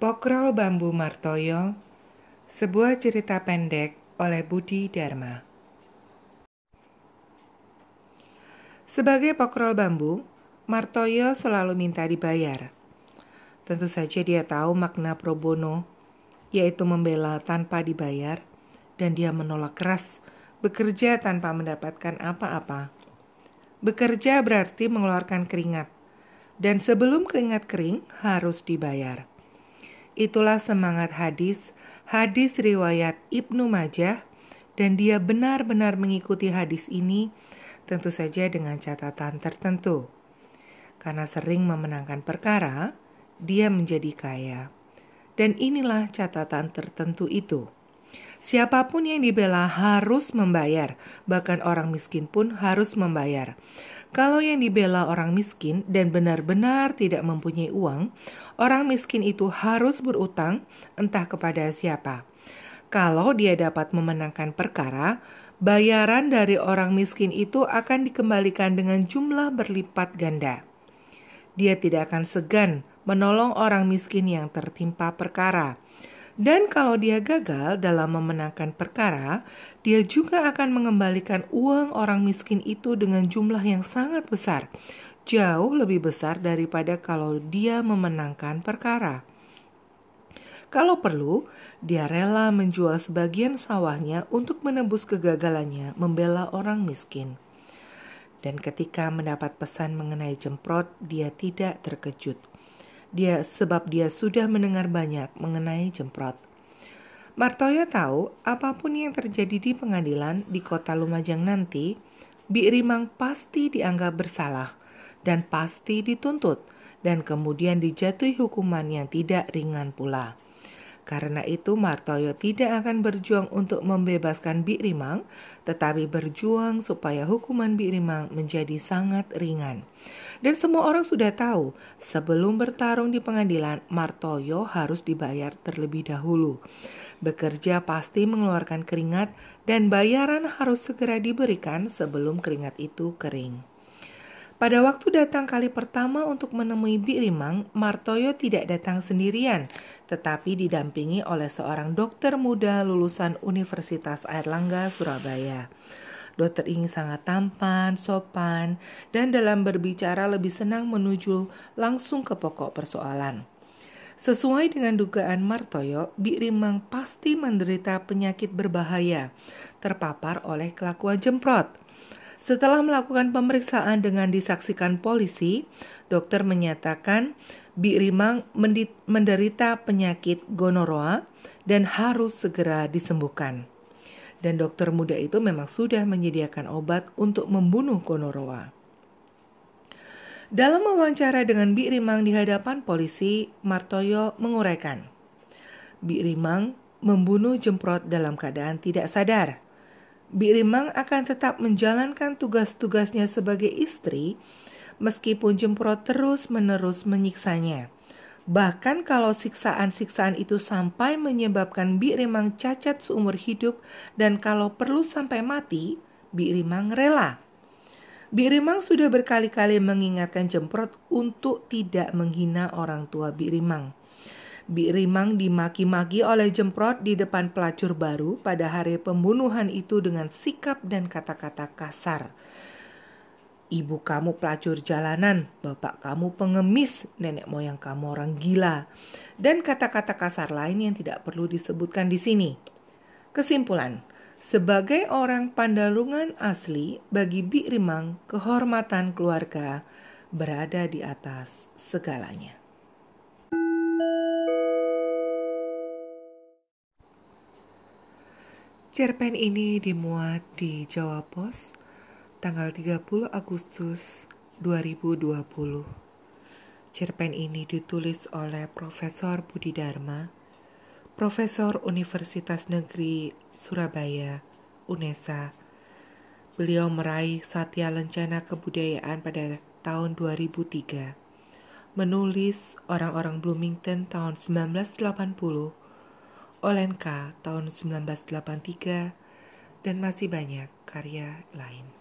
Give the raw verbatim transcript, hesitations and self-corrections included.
Pokrol Bambu Martoyo, sebuah cerita pendek oleh Budi Darma. Sebagai pokrol bambu, Martoyo selalu minta dibayar. Tentu saja dia tahu makna pro bono, yaitu membela tanpa dibayar, dan dia menolak keras bekerja tanpa mendapatkan apa-apa. Bekerja berarti mengeluarkan keringat, dan sebelum keringat kering harus dibayar. Itulah semangat hadis, hadis riwayat Ibnu Majah, dan dia benar-benar mengikuti hadis ini, tentu saja dengan catatan tertentu. Karena sering memenangkan perkara, dia menjadi kaya. Dan inilah catatan tertentu itu. Siapapun yang dibela harus membayar, bahkan orang miskin pun harus membayar. Kalau yang dibela orang miskin dan benar-benar tidak mempunyai uang, orang miskin itu harus berutang entah kepada siapa. Kalau dia dapat memenangkan perkara, bayaran dari orang miskin itu akan dikembalikan dengan jumlah berlipat ganda. Dia tidak akan segan menolong orang miskin yang tertimpa perkara. Dan kalau dia gagal dalam memenangkan perkara, dia juga akan mengembalikan uang orang miskin itu dengan jumlah yang sangat besar, jauh lebih besar daripada kalau dia memenangkan perkara. Kalau perlu, dia rela menjual sebagian sawahnya untuk menebus kegagalannya membela orang miskin. Dan ketika mendapat pesan mengenai Jemprot, dia tidak terkejut. Dia sebab dia sudah mendengar banyak mengenai Jemprot. Martoyo tahu apapun yang terjadi di pengadilan di kota Lumajang nanti, Bi Rimang pasti dianggap bersalah dan pasti dituntut dan kemudian dijatuhi hukuman yang tidak ringan pula. Karena itu Martoyo tidak akan berjuang untuk membebaskan Bi Rimang, tetapi berjuang supaya hukuman Bi Rimang menjadi sangat ringan. Dan semua orang sudah tahu, sebelum bertarung di pengadilan, Martoyo harus dibayar terlebih dahulu. Bekerja pasti mengeluarkan keringat dan bayaran harus segera diberikan sebelum keringat itu kering. Pada waktu datang kali pertama untuk menemui Bi Rimang, Martoyo tidak datang sendirian, tetapi didampingi oleh seorang dokter muda lulusan Universitas Airlangga Surabaya. Dokter ini sangat tampan, sopan, dan dalam berbicara lebih senang menuju langsung ke pokok persoalan. Sesuai dengan dugaan Martoyo, Bi Rimang pasti menderita penyakit berbahaya, terpapar oleh kelakuan Jemprot. Setelah melakukan pemeriksaan dengan disaksikan polisi, dokter menyatakan Bi Rimang menderita penyakit gonorea dan harus segera disembuhkan. Dan dokter muda itu memang sudah menyediakan obat untuk membunuh gonorea. Dalam wawancara dengan Bi Rimang di hadapan polisi, Martoyo menguraikan, Bi Rimang membunuh Jemprot dalam keadaan tidak sadar. Bi Rimang akan tetap menjalankan tugas-tugasnya sebagai istri meskipun Jemprot terus-menerus menyiksanya. Bahkan kalau siksaan-siksaan itu sampai menyebabkan Bi Rimang cacat seumur hidup dan kalau perlu sampai mati, Bi Rimang rela. Bi Rimang sudah berkali-kali mengingatkan Jemprot untuk tidak menghina orang tua Bi Rimang. Bi Rimang dimaki-maki oleh Jemprot di depan pelacur baru pada hari pembunuhan itu dengan sikap dan kata-kata kasar. Ibu kamu pelacur jalanan, bapak kamu pengemis, nenek moyang kamu orang gila. Dan kata-kata kasar lain yang tidak perlu disebutkan di sini. Kesimpulan, sebagai orang Pandalungan asli, bagi Bi Rimang kehormatan keluarga berada di atas segalanya. Cerpen ini dimuat di Jawa Pos tanggal tiga puluh Agustus dua ribu dua puluh. Cerpen ini ditulis oleh Profesor Budi Darma, Profesor Universitas Negeri Surabaya, Unesa. Beliau meraih Satya Lencana Kebudayaan pada tahun dua ribu tiga. Menulis Orang-orang Bloomington tahun sembilan belas delapan puluh. Olenka tahun sembilan belas delapan puluh tiga, dan masih banyak karya lain.